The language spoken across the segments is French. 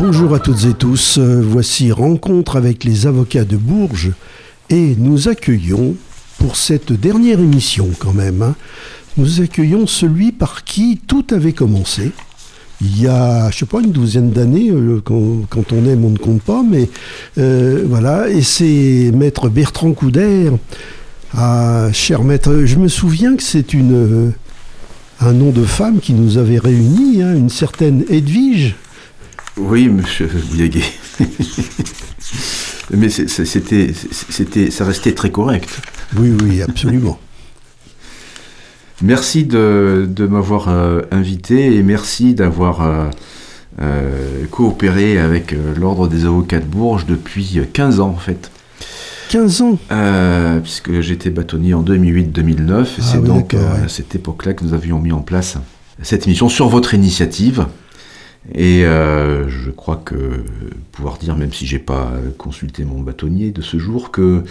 Bonjour à toutes et tous, voici Rencontre avec les avocats de Bourges et nous accueillons, pour cette dernière émission quand même, nous accueillons celui par qui tout avait commencé. Il y a, je sais pas, une douzaine d'années, quand on aime, on ne compte pas, mais voilà, et c'est Maître Bertrand Coudère. Ah, cher Maître, je me souviens que c'est un nom de femme qui nous avait réunis, une certaine Edwige. Oui, Monsieur Bouillaguet. Mais ça restait très correct. Oui, absolument. Merci de m'avoir invité et merci d'avoir coopéré avec l'Ordre des avocats de Bourges depuis 15 ans en fait. 15 ans puisque j'étais bâtonnier en 2008-2009 et c'est donc à cette époque-là que nous avions mis en place cette émission sur votre initiative. Et je crois que pouvoir dire, même si j'ai pas consulté mon bâtonnier de ce jour, que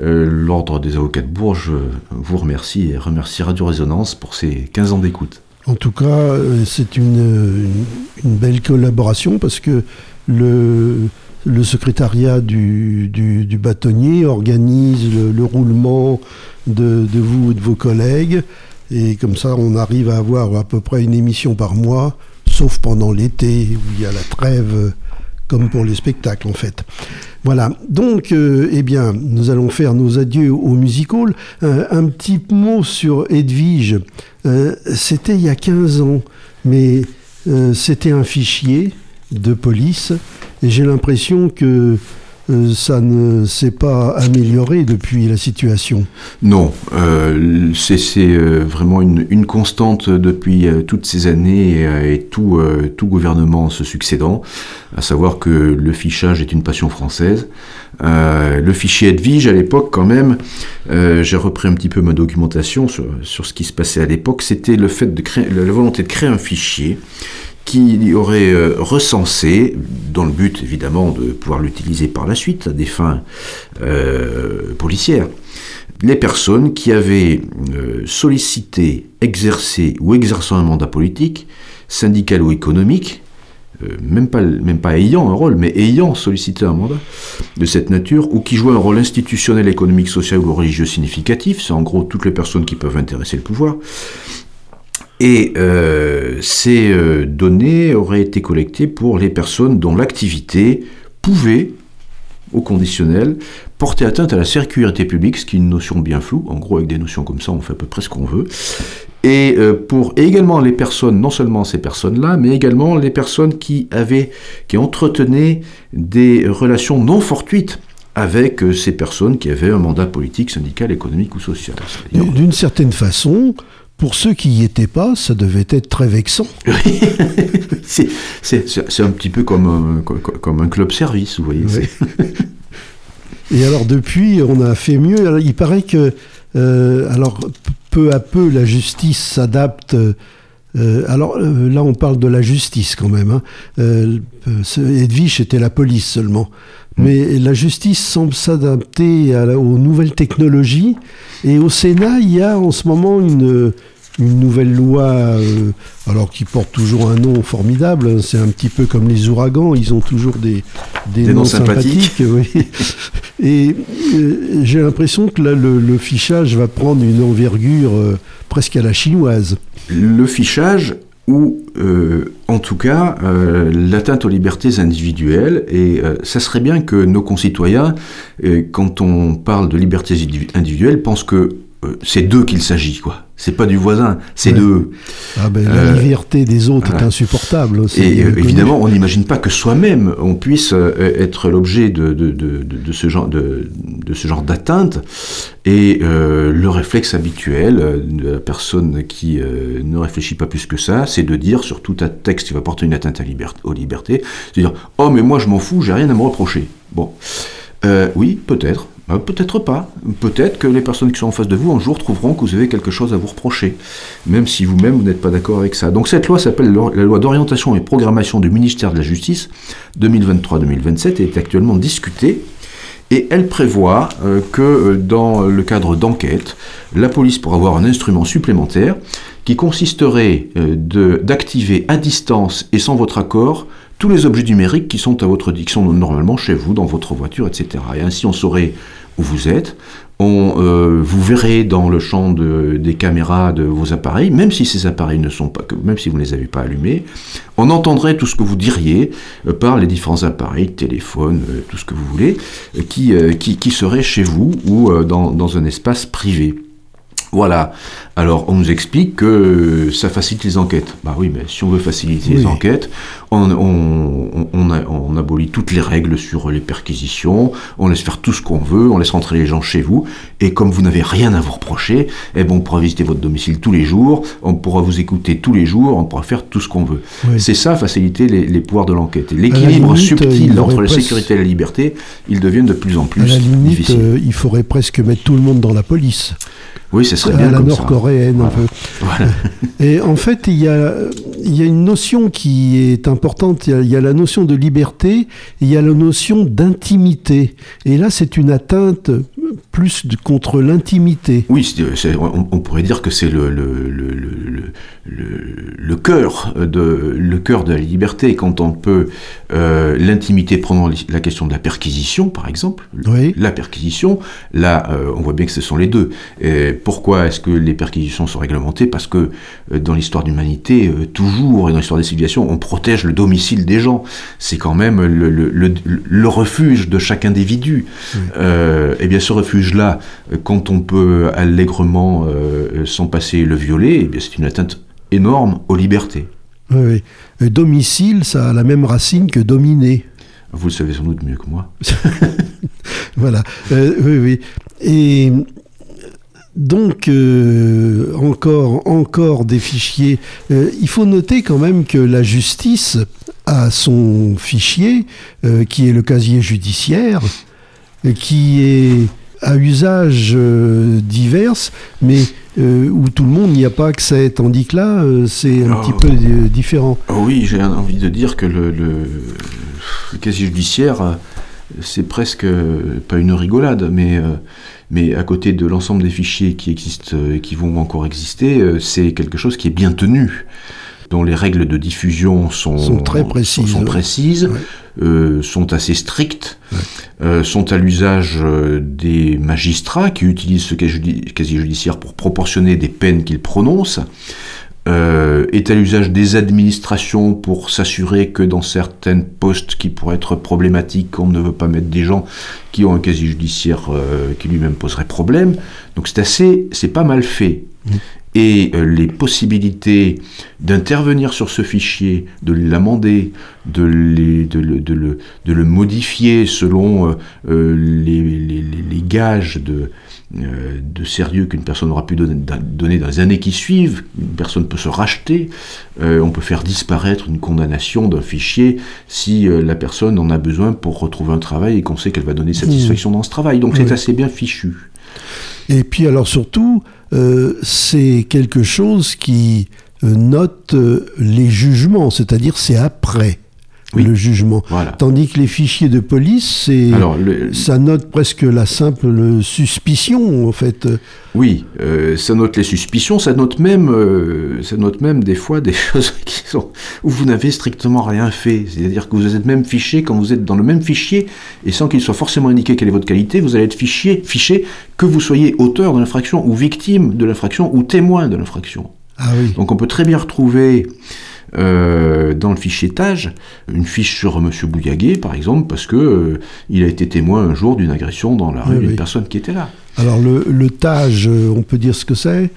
l'Ordre des avocats de Bourges vous remercie et remercie Radio Résonance pour ces 15 ans d'écoute. En tout cas, c'est une belle collaboration parce que le secrétariat du bâtonnier organise le roulement de vous et de vos collègues. Et comme ça, on arrive à avoir à peu près une émission par mois. Sauf pendant l'été, où il y a la trêve, comme pour les spectacles, en fait. Voilà. Donc, nous allons faire nos adieux au music hall. Un petit mot sur Edwige. C'était il y a 15 ans, mais c'était un fichier de police, et j'ai l'impression que ça ne s'est pas amélioré depuis la situation. Non, c'est vraiment une constante depuis toutes ces années et tout gouvernement se succédant, à savoir que le fichage est une passion française. Le fichier Edwige, à l'époque, quand même, j'ai repris un petit peu ma documentation sur ce qui se passait à l'époque, c'était le fait de créer, la volonté de créer un fichier qui aurait recensé, dans le but évidemment de pouvoir l'utiliser par la suite à des fins policières, les personnes qui avaient sollicité, exercé ou exerçant un mandat politique, syndical ou économique, même pas ayant un rôle, mais ayant sollicité un mandat de cette nature, ou qui jouaient un rôle institutionnel, économique, social ou religieux significatif, c'est en gros toutes les personnes qui peuvent intéresser le pouvoir. Et ces données auraient été collectées pour les personnes dont l'activité pouvait, au conditionnel, porter atteinte à la sécurité publique, ce qui est une notion bien floue. En gros, avec des notions comme ça, on fait à peu près ce qu'on veut. Et pour également les personnes, non seulement ces personnes-là, mais également les personnes qui entretenaient des relations non fortuites avec ces personnes qui avaient un mandat politique, syndical, économique ou social. C'est-à-dire... D'une certaine façon... Pour ceux qui n'y étaient pas, ça devait être très vexant. Oui, c'est un petit peu comme un club-service, vous voyez. Oui. Et alors depuis, on a fait mieux. Alors, il paraît que, peu à peu, la justice s'adapte. Là, on parle de la justice quand même. Edwige était la police seulement. Mais la justice semble s'adapter aux nouvelles technologies. Et au Sénat, il y a en ce moment une nouvelle loi, alors qui porte toujours un nom formidable. C'est un petit peu comme les ouragans, ils ont toujours des noms sympathiques. Oui. Et j'ai l'impression que là, le fichage va prendre une envergure presque à la chinoise. Le fichage... ou en tout cas l'atteinte aux libertés individuelles, et ça serait bien que nos concitoyens, quand on parle de libertés individuelles, pensent que c'est d'eux qu'il s'agit, quoi. C'est pas du voisin, c'est d'eux. La liberté des autres est insupportable. Et évidemment, on n'imagine pas que soi-même on puisse être l'objet de ce genre d'atteinte. Et le réflexe habituel de la personne qui ne réfléchit pas plus que ça, c'est de dire sur tout un texte qui va porter une atteinte aux libertés, c'est de dire « Oh mais moi je m'en fous, j'ai rien à me reprocher ». Bon, oui, peut-être. Peut-être pas. Peut-être que les personnes qui sont en face de vous, un jour, trouveront que vous avez quelque chose à vous reprocher, même si vous-même, vous n'êtes pas d'accord avec ça. Donc cette loi s'appelle la loi d'orientation et programmation du ministère de la Justice 2023-2027 et est actuellement discutée. Et elle prévoit que dans le cadre d'enquête, la police pourra avoir un instrument supplémentaire qui consisterait d'activer à distance et sans votre accord tous les objets numériques qui sont à votre diction normalement chez vous, dans votre voiture, etc. Et ainsi on saurait où vous êtes, vous verrez dans le champ des caméras de vos appareils, même si ces appareils ne sont pas, même si vous ne les avez pas allumés, on entendrait tout ce que vous diriez par les différents appareils, téléphone, tout ce que vous voulez, qui serait chez vous ou dans un espace privé. Voilà. Alors, on nous explique que ça facilite les enquêtes. Bah oui, mais si on veut faciliter les enquêtes, on abolit toutes les règles sur les perquisitions, on laisse faire tout ce qu'on veut, on laisse rentrer les gens chez vous, et comme vous n'avez rien à vous reprocher, eh ben, on pourra visiter votre domicile tous les jours, on pourra vous écouter tous les jours, on pourra faire tout ce qu'on veut. Oui. C'est ça, faciliter les pouvoirs de l'enquête. Et l'équilibre subtil entre la sécurité et la liberté, ils deviennent de plus en plus difficiles. Il faudrait presque mettre tout le monde dans la police. Oui, ça serait bien comme ça. À la nord-coréenne, voilà. Un peu. Voilà. Et en fait, il y a une notion qui est importante. Il y a la notion de liberté, il y a la notion d'intimité. Et là, c'est une atteinte plus contre l'intimité. Oui, on pourrait dire que c'est le cœur de la liberté. Quand on peut l'intimité, prenant la question de la perquisition, par exemple. Oui. La perquisition, là, on voit bien que ce sont les deux. Et pourquoi est-ce que les perquisitions sont réglementées ? Parce que dans l'histoire de l'humanité, toujours, et dans l'histoire des civilisations, on protège le domicile des gens. C'est quand même le refuge de chaque individu. Oui. Et bien, ce refuge-là, quand on peut allègrement s'en passer et le violer, eh bien, c'est une atteinte énorme aux libertés. Oui, oui. Domicile, ça a la même racine que dominer. Vous le savez sans doute mieux que moi. Voilà. Oui, oui. Et... donc, encore des fichiers. Il faut noter quand même que la justice a son fichier, qui est le casier judiciaire, qui est à usage divers, mais où tout le monde n'y a pas accès. Tandis que là, c'est un petit peu différent. Oui, j'ai envie de dire que le casier judiciaire, c'est presque, pas une rigolade, mais à côté de l'ensemble des fichiers qui existent et qui vont encore exister, c'est quelque chose qui est bien tenu, dont les règles de diffusion sont très précises, ouais. Sont assez strictes, ouais. Sont à l'usage des magistrats qui utilisent ce casier judiciaire pour proportionner des peines qu'ils prononcent, est à l'usage des administrations pour s'assurer que dans certains postes qui pourraient être problématiques, on ne veut pas mettre des gens qui ont un casier judiciaire qui lui-même poserait problème. Donc c'est pas mal fait. Mmh. Et les possibilités d'intervenir sur ce fichier, de l'amender, de le modifier selon les gages de sérieux qu'une personne aura pu donner dans les années qui suivent, une personne peut se racheter, on peut faire disparaître une condamnation d'un fichier si la personne en a besoin pour retrouver un travail et qu'on sait qu'elle va donner satisfaction dans ce travail. Donc c'est assez bien fichu. Et puis alors surtout, c'est quelque chose qui note les jugements, c'est-à-dire c'est après le jugement. Voilà. Tandis que les fichiers de police, ça note presque la simple suspicion, en fait. Oui, ça note les suspicions, ça note même des fois des choses qui sont où vous n'avez strictement rien fait. C'est-à-dire que vous êtes même fiché quand vous êtes dans le même fichier, et sans qu'il soit forcément indiqué quelle est votre qualité, vous allez être fiché que vous soyez auteur de l'infraction, ou victime de l'infraction, ou témoin de l'infraction. Ah oui. Donc on peut très bien retrouver dans le fichier TAJ une fiche sur Monsieur Bouillaguet, par exemple, parce que il a été témoin un jour d'une agression dans la rue d'une personne qui était là. Alors le TAJ, on peut dire ce que c'est ?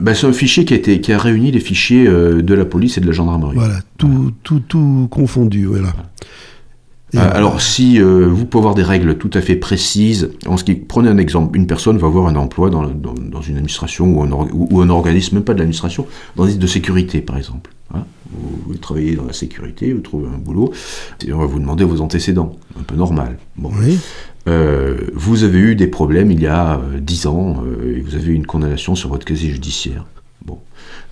Ben, c'est un fichier qui a réuni les fichiers de la police et de la gendarmerie. Voilà, tout confondu, voilà. Alors, si vous pouvez avoir des règles tout à fait précises, prenez un exemple, une personne va avoir un emploi dans une administration ou un organisme, même pas de l'administration, dans l'ordre de sécurité, par exemple. Hein, vous travaillez dans la sécurité, vous trouvez un boulot, et on va vous demander vos antécédents, un peu normal. Bon. Oui. Vous avez eu des problèmes il y a 10 ans, et vous avez eu une condamnation sur votre casier judiciaire. Bon.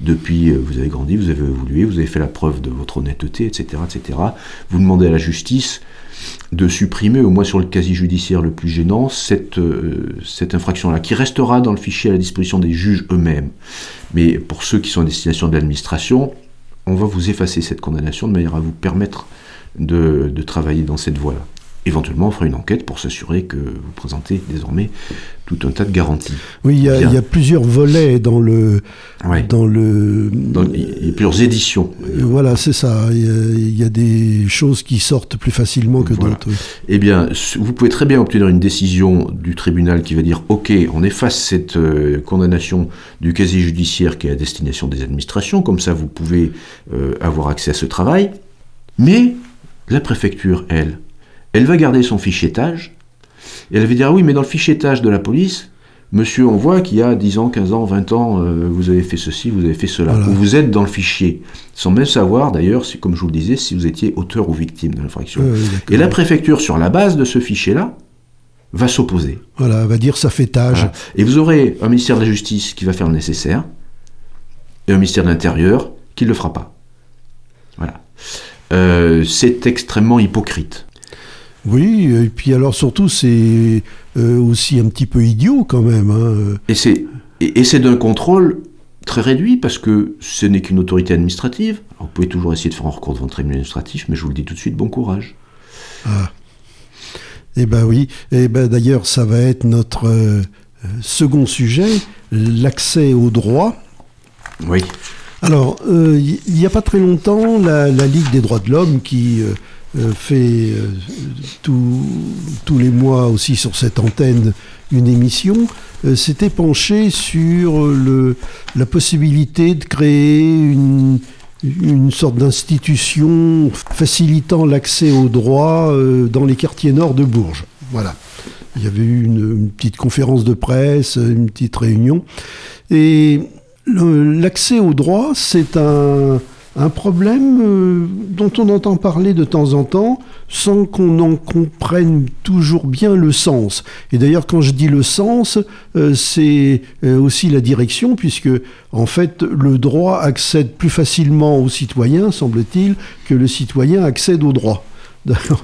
Depuis, vous avez grandi, vous avez évolué, vous avez fait la preuve de votre honnêteté, etc., etc. Vous demandez à la justice de supprimer, au moins sur le casier judiciaire le plus gênant, cette infraction-là, qui restera dans le fichier à la disposition des juges eux-mêmes. Mais pour ceux qui sont à destination de l'administration, on va vous effacer cette condamnation de manière à vous permettre de travailler dans cette voie-là. Éventuellement, on fera une enquête pour s'assurer que vous présentez désormais tout un tas de garanties. Oui, il y a plusieurs volets dans le... Ouais. Il y a plusieurs éditions. Voilà, c'est ça. Il y a des choses qui sortent plus facilement que d'autres. Eh bien, vous pouvez très bien obtenir une décision du tribunal qui va dire « Ok, on efface cette condamnation du casier judiciaire qui est à destination des administrations. Comme ça, vous pouvez avoir accès à ce travail. » Mais la préfecture, elle va garder son fichier TAJ, et elle va dire, ah oui, mais dans le fichier TAJ de la police, monsieur, on voit qu'il y a 10 ans, 15 ans, 20 ans, vous avez fait ceci, vous avez fait cela, voilà. Ou vous êtes dans le fichier, sans même savoir, d'ailleurs, si, comme je vous le disais, si vous étiez auteur ou victime de l'infraction. Et la préfecture, sur la base de ce fichier-là, va s'opposer. Voilà, elle va dire, ça fait TAJ. Voilà. Et vous aurez un ministère de la Justice qui va faire le nécessaire, et un ministère de l'Intérieur qui ne le fera pas. Voilà. C'est extrêmement hypocrite. Oui, et puis alors surtout, c'est aussi un petit peu idiot quand même. Hein. Et c'est d'un contrôle très réduit, parce que ce n'est qu'une autorité administrative. Alors, vous pouvez toujours essayer de faire un recours devant le tribunal administratif, mais je vous le dis tout de suite, bon courage. Ah. Eh bien oui, eh ben, d'ailleurs ça va être notre second sujet, l'accès au droit. Oui. Alors, il n'y a pas très longtemps, la Ligue des droits de l'homme qui... fait tous les mois aussi sur cette antenne une émission, s'était penché sur la possibilité de créer une sorte d'institution facilitant l'accès au droit dans les quartiers nord de Bourges. Voilà. Il y avait eu une petite conférence de presse, une petite réunion. Et l'accès au droit, c'est un problème dont on entend parler de temps en temps sans qu'on en comprenne toujours bien le sens. Et d'ailleurs, quand je dis le sens, c'est aussi la direction, puisque en fait, le droit accède plus facilement aux citoyens, semble-t-il, que le citoyen accède au droit.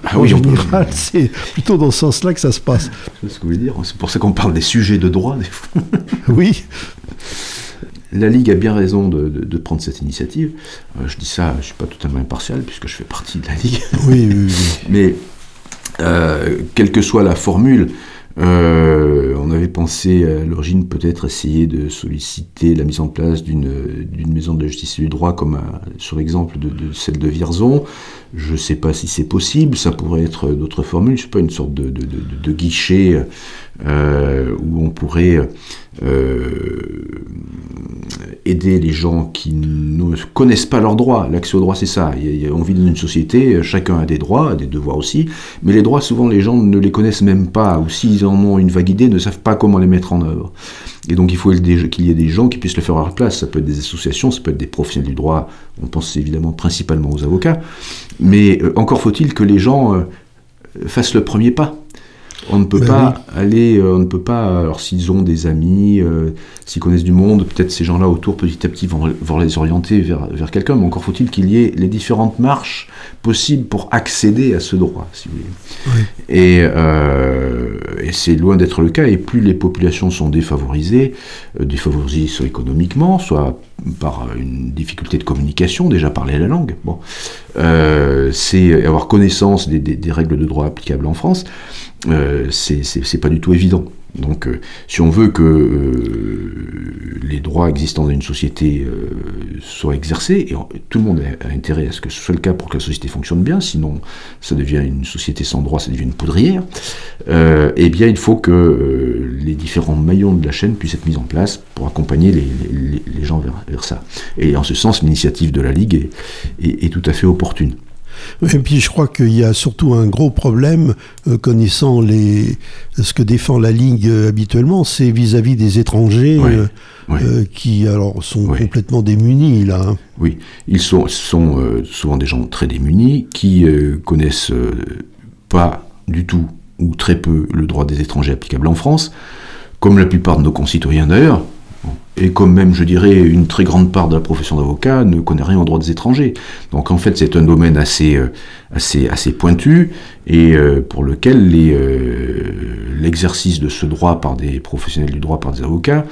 Ah oui, en général, c'est plutôt dans ce sens-là que ça se passe. C'est ce que vous voulez dire. C'est pour ça qu'on parle des sujets de droit, des fois. Oui. La Ligue a bien raison de prendre cette initiative. Je dis ça, je ne suis pas totalement impartial, puisque je fais partie de la Ligue. Oui, oui, oui. Mais, quelle que soit la formule, on avait pensé à l'origine peut-être essayer de solliciter la mise en place d'une maison de justice et du droit, comme sur l'exemple de celle de Vierzon. Je ne sais pas si c'est possible, ça pourrait être d'autres formules, je ne sais pas, une sorte de guichet où on pourrait aider les gens qui ne connaissent pas leurs droits. L'accès aux droits, c'est ça. On vit dans une société, chacun a des droits, des devoirs aussi, mais les droits, souvent, les gens ne les connaissent même pas, ou s'ils en ont une vague idée, ne savent pas comment les mettre en œuvre. Et donc, il faut qu'il y ait des gens qui puissent le faire à leur place. Ça peut être des associations, ça peut être des professionnels du droit. On pense évidemment principalement aux avocats. Mais encore faut-il que les gens fassent le premier pas. On ne peut pas aller... on ne peut pas... Alors, s'ils ont des amis, s'ils connaissent du monde, peut-être ces gens-là autour, petit à petit, vont les orienter vers quelqu'un. Mais encore faut-il qu'il y ait les différentes marches possibles pour accéder à ce droit, si vous voulez. Oui. Et c'est loin d'être le cas. Et plus les populations sont défavorisées soit économiquement, soit par une difficulté de communication, déjà parler la langue. Bon. C'est avoir connaissance des règles de droit applicables en France. C'est pas du tout évident. Donc, si on veut que les droits existants dans une société soient exercés, et tout le monde a intérêt à ce que ce soit le cas pour que la société fonctionne bien, sinon ça devient une société sans droit, ça devient une poudrière, eh bien il faut que les différents maillons de la chaîne puissent être mis en place pour accompagner les gens vers ça. Et en ce sens, l'initiative de la Ligue est tout à fait opportune. Et puis je crois qu'il y a surtout un gros problème, connaissant ce que défend la Ligue habituellement, c'est vis-à-vis des étrangers, oui, qui alors sont complètement démunis là. Hein. Oui, ils sont souvent des gens très démunis, qui connaissent pas du tout ou très peu le droit des étrangers applicable en France, comme la plupart de nos concitoyens d'ailleurs, et comme même, je dirais, une très grande part de la profession d'avocat ne connaît rien au droit des étrangers. Donc en fait, c'est un domaine assez pointu, et pour lequel l'exercice de ce droit par des professionnels du droit, par des avocats,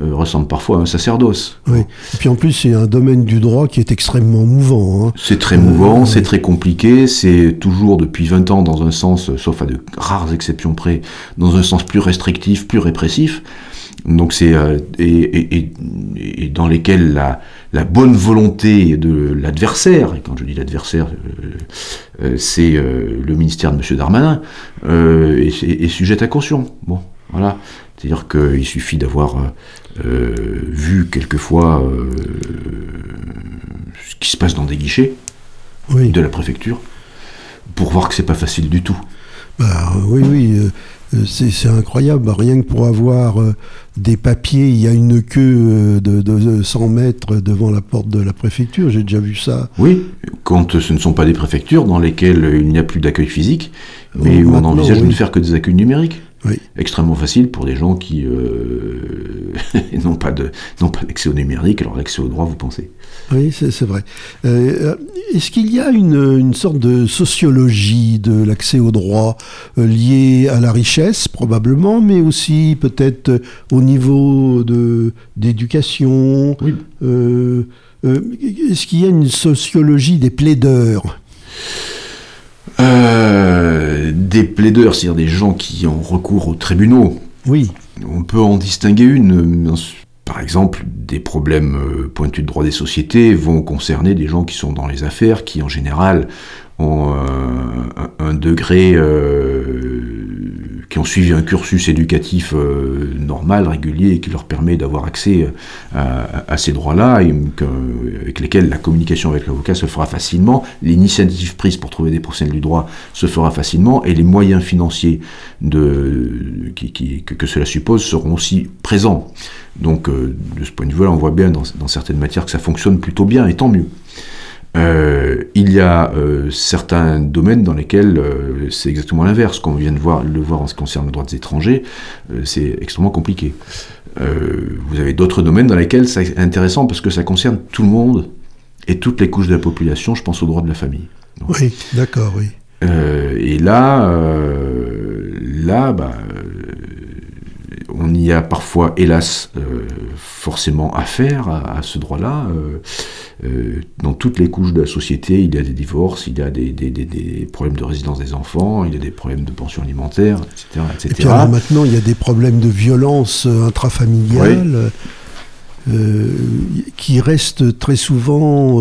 ressemble parfois à un sacerdoce. Oui. Et puis en plus, c'est un domaine du droit qui est extrêmement mouvant. Hein. C'est très mouvant, c'est très compliqué, c'est toujours depuis 20 ans dans un sens, sauf à de rares exceptions près, dans un sens plus restrictif, plus répressif. Donc c'est et dans lesquels la bonne volonté de l'adversaire, et quand je dis l'adversaire, c'est le ministère de Monsieur Darmanin, est sujette à caution. Bon, voilà. C'est-à-dire qu'il suffit d'avoir vu quelquefois ce qui se passe dans des guichets de la préfecture pour voir que c'est pas facile du tout. Bah oui. C'est incroyable, rien que pour avoir des papiers, il y a une queue de 100 mètres devant la porte de la préfecture, j'ai déjà vu ça. Oui, quand ce ne sont pas des préfectures dans lesquelles il n'y a plus d'accueil physique, mais où on envisage de ne faire que des accueils numériques. Oui. Extrêmement facile pour des gens qui n'ont pas d'accès au numérique, alors l'accès au droit, vous pensez. Oui, c'est vrai. Est-ce qu'il y a une sorte de sociologie de l'accès au droit liée à la richesse, probablement, mais aussi peut-être au niveau d'éducation ? Oui. Est-ce qu'il y a une sociologie des plaideurs ? Des plaideurs, c'est-à-dire des gens qui ont recours aux tribunaux. Oui. On peut en distinguer une. Par exemple, des problèmes pointus de droit des sociétés vont concerner des gens qui sont dans les affaires, qui en général ont un degré, qui ont suivi un cursus éducatif normal, régulier, et qui leur permet d'avoir accès à ces droits-là, et avec lesquels la communication avec l'avocat se fera facilement, l'initiative prise pour trouver des professionnels du droit se fera facilement, et les moyens financiers que cela suppose seront aussi présents. Donc, de ce point de vue-là, on voit bien dans certaines matières que ça fonctionne plutôt bien, et tant mieux. Il y a certains domaines dans lesquels c'est exactement l'inverse. Quand on vient de voir en ce qui concerne le droit des étrangers, c'est extrêmement compliqué. Vous avez d'autres domaines dans lesquels c'est intéressant parce que ça concerne tout le monde et toutes les couches de la population. Je pense au droit de la famille. Donc, oui, d'accord, oui. Et on y a parfois, hélas, forcément affaire à ce droit-là. Dans toutes les couches de la société, il y a des divorces, il y a des problèmes de résidence des enfants, il y a des problèmes de pension alimentaire, etc. etc. Et puis alors, maintenant, il y a des problèmes de violence intrafamiliale qui restent très souvent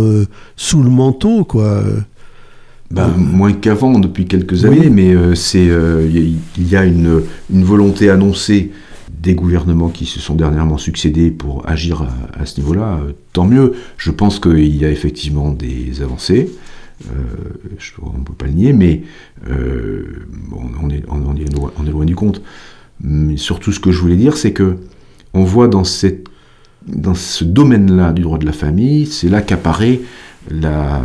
sous le manteau, quoi. Moins qu'avant, depuis quelques années, mais il y a une volonté annoncée des gouvernements qui se sont dernièrement succédés pour agir à ce niveau-là, tant mieux. Je pense qu'il y a effectivement des avancées, on ne peut pas le nier, mais on est loin du compte. Mais surtout, ce que je voulais dire, c'est que on voit dans ce domaine-là du droit de la famille, c'est là qu'apparaît la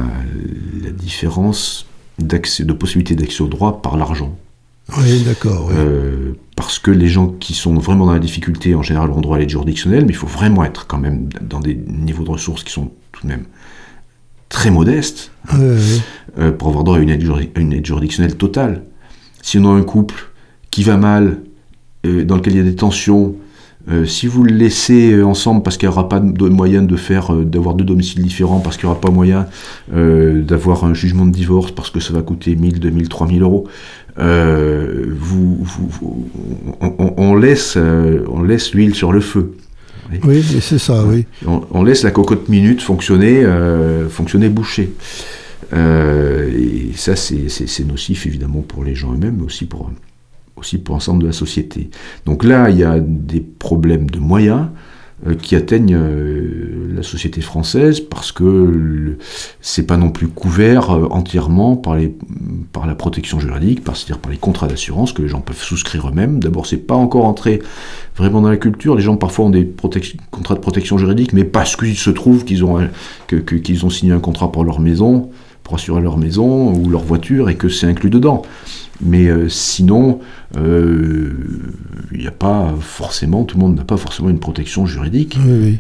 différence de possibilité d'accès au droit par l'argent. Oui, d'accord. Oui. Parce que les gens qui sont vraiment dans la difficulté, en général, ont droit à l'aide juridictionnelle, mais il faut vraiment être quand même dans des niveaux de ressources qui sont tout de même très modestes pour avoir droit à une aide juridictionnelle totale. Si on a un couple qui va mal, dans lequel il y a des tensions, si vous le laissez ensemble parce qu'il n'y aura pas de moyen d'avoir deux domiciles différents, parce qu'il n'y aura pas moyen d'avoir un jugement de divorce, parce que ça va coûter 1000, 2000, 3000 euros, on laisse l'huile sur le feu. Oui, c'est ça, oui. On laisse la cocotte minute fonctionner bouchée. Et ça, c'est nocif, évidemment, pour les gens eux-mêmes, mais aussi pour l'ensemble de la société. Donc là, il y a des problèmes de moyens qui atteignent la société française, parce que c'est pas non plus couvert entièrement par la protection juridique, c'est-à-dire par les contrats d'assurance que les gens peuvent souscrire eux-mêmes. D'abord, c'est pas encore entré vraiment dans la culture. Les gens parfois ont des contrats de protection juridique, mais parce qu'il se trouve qu'ils ont signé un contrat pour leur maison, pour assurer leur maison ou leur voiture, et que c'est inclus dedans. Mais sinon, il y a pas forcément, tout le monde n'a pas forcément une protection juridique. Oui, oui.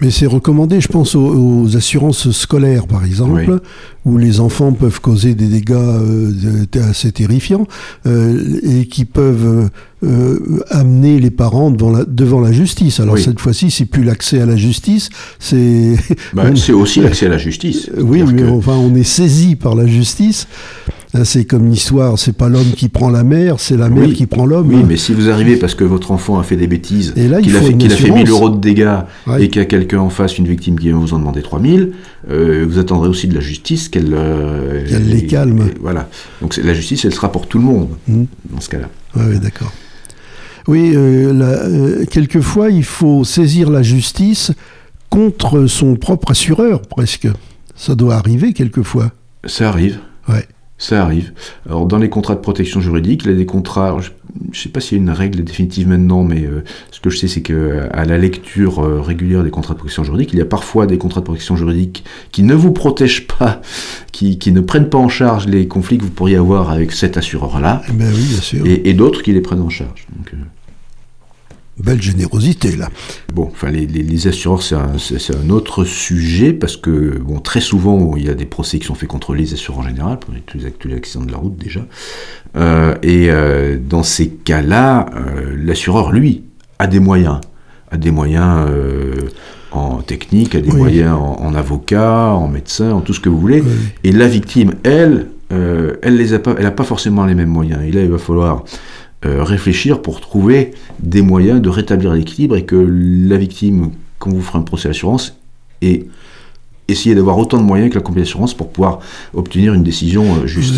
Mais c'est recommandé, je pense, aux assurances scolaires, par exemple, oui, où les enfants peuvent causer des dégâts assez terrifiants et qui peuvent amener les parents devant la justice. Alors, oui, cette fois-ci, c'est plus l'accès à la justice, c'est... Bah, c'est aussi l'accès à la justice. Oui, mais enfin, on est saisi par la justice. C'est comme l'histoire, c'est pas l'homme qui prend la mer, c'est la mer, oui, qui prend l'homme. Oui, mais si vous arrivez parce que votre enfant a fait des bêtises, et là, qu'il a fait 1 000 euros de dégâts, ouais, et qu'il y a quelqu'un en face, une victime qui va vous en demander 3 000, vous attendrez aussi de la justice qu'elle... qu'elle les calme. Voilà. Donc la justice, elle sera pour tout le monde, dans ce cas-là. Oui, ouais, d'accord. Oui, quelquefois, il faut saisir la justice contre son propre assureur, presque. Ça doit arriver, quelquefois. Ça arrive. Ouais. Ça arrive. Alors, dans les contrats de protection juridique, il y a des contrats... Je ne sais pas s'il y a une règle définitive maintenant, mais ce que je sais, c'est qu'à la lecture régulière des contrats de protection juridique, il y a parfois des contrats de protection juridique qui ne vous protègent pas, qui ne prennent pas en charge les conflits que vous pourriez avoir avec cet assureur-là. Ben oui, bien sûr. Et d'autres qui les prennent en charge. Donc, belle générosité, là. Bon, enfin, les assureurs, c'est un autre sujet, parce que, bon, très souvent, il y a des procès qui sont faits contre les assureurs en général, pour tous les accidents de la route, déjà. Dans ces cas-là, l'assureur, lui, a des moyens en technique, a des, oui, moyens en avocat, en médecin, en tout ce que vous voulez. Oui. Et la victime, elle n'a pas forcément les mêmes moyens. Et là, il va falloir... réfléchir pour trouver des moyens de rétablir l'équilibre, et que la victime, quand vous ferez un procès d'assurance, et essayer d'avoir autant de moyens que la compagnie d'assurance pour pouvoir obtenir une décision juste.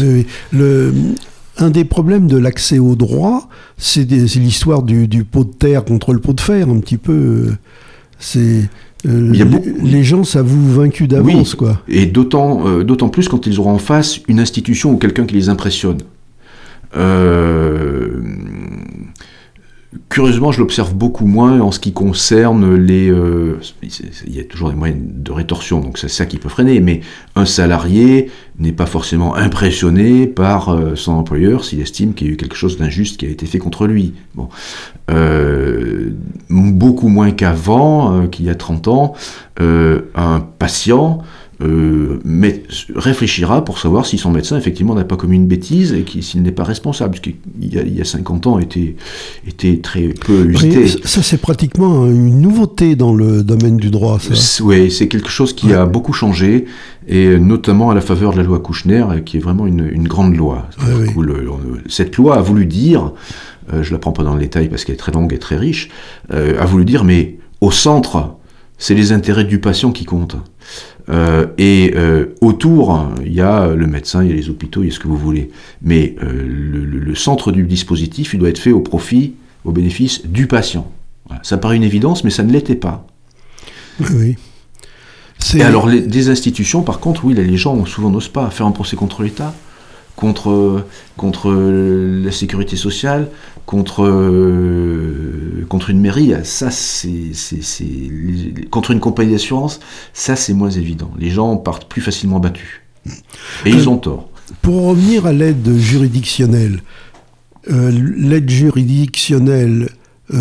Un des problèmes de l'accès au droit, c'est l'histoire du pot de terre contre le pot de fer, un petit peu. Les gens s'avouent vaincus d'avance, oui, quoi. Et d'autant plus quand ils auront en face une institution ou quelqu'un qui les impressionne. Curieusement, je l'observe beaucoup moins en ce qui concerne les... il y a toujours des moyens de rétorsion, donc c'est ça qui peut freiner, mais un salarié n'est pas forcément impressionné par son employeur s'il estime qu'il y a eu quelque chose d'injuste qui a été fait contre lui. Bon. Beaucoup moins qu'avant, qu'il y a 30 ans, un patient... mais réfléchira pour savoir si son médecin effectivement n'a pas commis une bêtise et s'il n'est pas responsable, ce qui il y a 50 ans était très peu usité. Ça c'est pratiquement une nouveauté dans le domaine du droit, ça. Oui, c'est quelque chose qui, ouais, a beaucoup changé, et notamment à la faveur de la loi Kouchner, qui est vraiment une grande loi. Ouais, oui. Cette loi a voulu dire, je la prends pas dans le détail parce qu'elle est très longue et très riche, a voulu dire, mais au centre, c'est les intérêts du patient qui comptent. Autour, il y a le médecin, il y a les hôpitaux, il y a ce que vous voulez. Mais le centre du dispositif, il doit être fait au profit, au bénéfice du patient. Voilà. Ça paraît une évidence, mais ça ne l'était pas. Oui. Et alors, des institutions, par contre, oui, là, les gens souvent n'osent pas faire un procès contre l'État, contre la sécurité sociale, contre une mairie, ça c'est contre une compagnie d'assurance, ça c'est moins évident. Les gens partent plus facilement battus. Et ils ont tort. Pour revenir à l'aide juridictionnelle,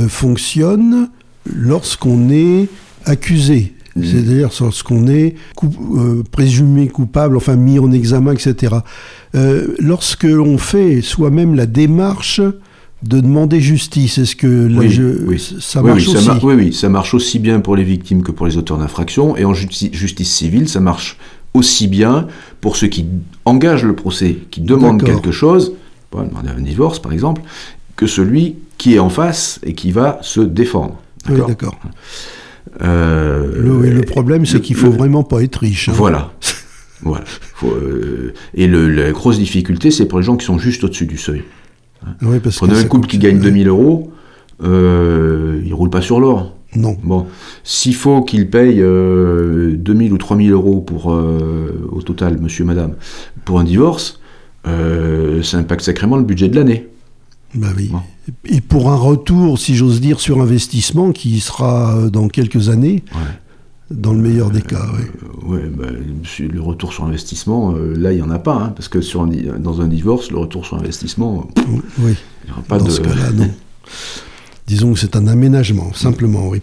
fonctionne lorsqu'on est accusé. C'est-à-dire lorsqu'on est présumé coupable, enfin mis en examen, etc. Lorsque l'on fait soi-même la démarche de demander justice, est-ce que là, oui, ça marche aussi ? Oui, ça marche aussi bien pour les victimes que pour les auteurs d'infractions, et en justice civile, ça marche aussi bien pour ceux qui engagent le procès, qui demandent, d'accord, quelque chose, demander un divorce par exemple, que celui qui est en face et qui va se défendre. D'accord. Oui, d'accord. Le problème, c'est qu'il ne faut vraiment pas être riche. Hein. Voilà. Voilà. Et la grosse difficulté, c'est pour les gens qui sont juste au-dessus du seuil. Hein. Oui, parce prenez un couple qui gagne 2 000 euros, il ne roule pas sur l'or. Non. Bon. S'il faut qu'il paye 2 000 ou 3 000 euros pour, au total, monsieur, madame, pour un divorce, ça impacte sacrément le budget de l'année. Bah oui. Bon. et pour un retour, si j'ose dire, sur investissement qui sera dans quelques années, dans le meilleur des cas. Oui, ben, le retour sur investissement, là, il n'y en a pas, hein, parce que dans un divorce, le retour sur investissement, oui. Il n'y aura pas dans de... ce cas-là, non. Disons que c'est un aménagement, simplement, oui.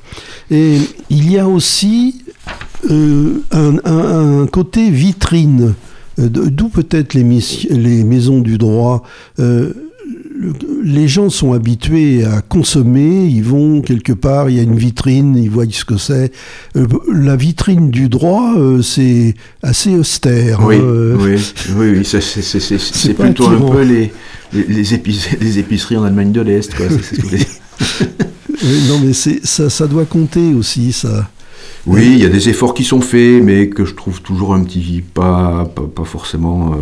Et il y a aussi un côté vitrine, d'où peut-être les maisons du droit... les gens sont habitués à consommer, ils vont quelque part, il y a une vitrine, ils voient ce que c'est. La vitrine du droit, c'est assez austère. Oui, oui, c'est plutôt attirant. Un peu les épiceries en Allemagne de l'Est, quoi. Non, mais ça doit compter aussi, ça. Oui, il y a des efforts qui sont faits, mais que je trouve toujours un petit pas forcément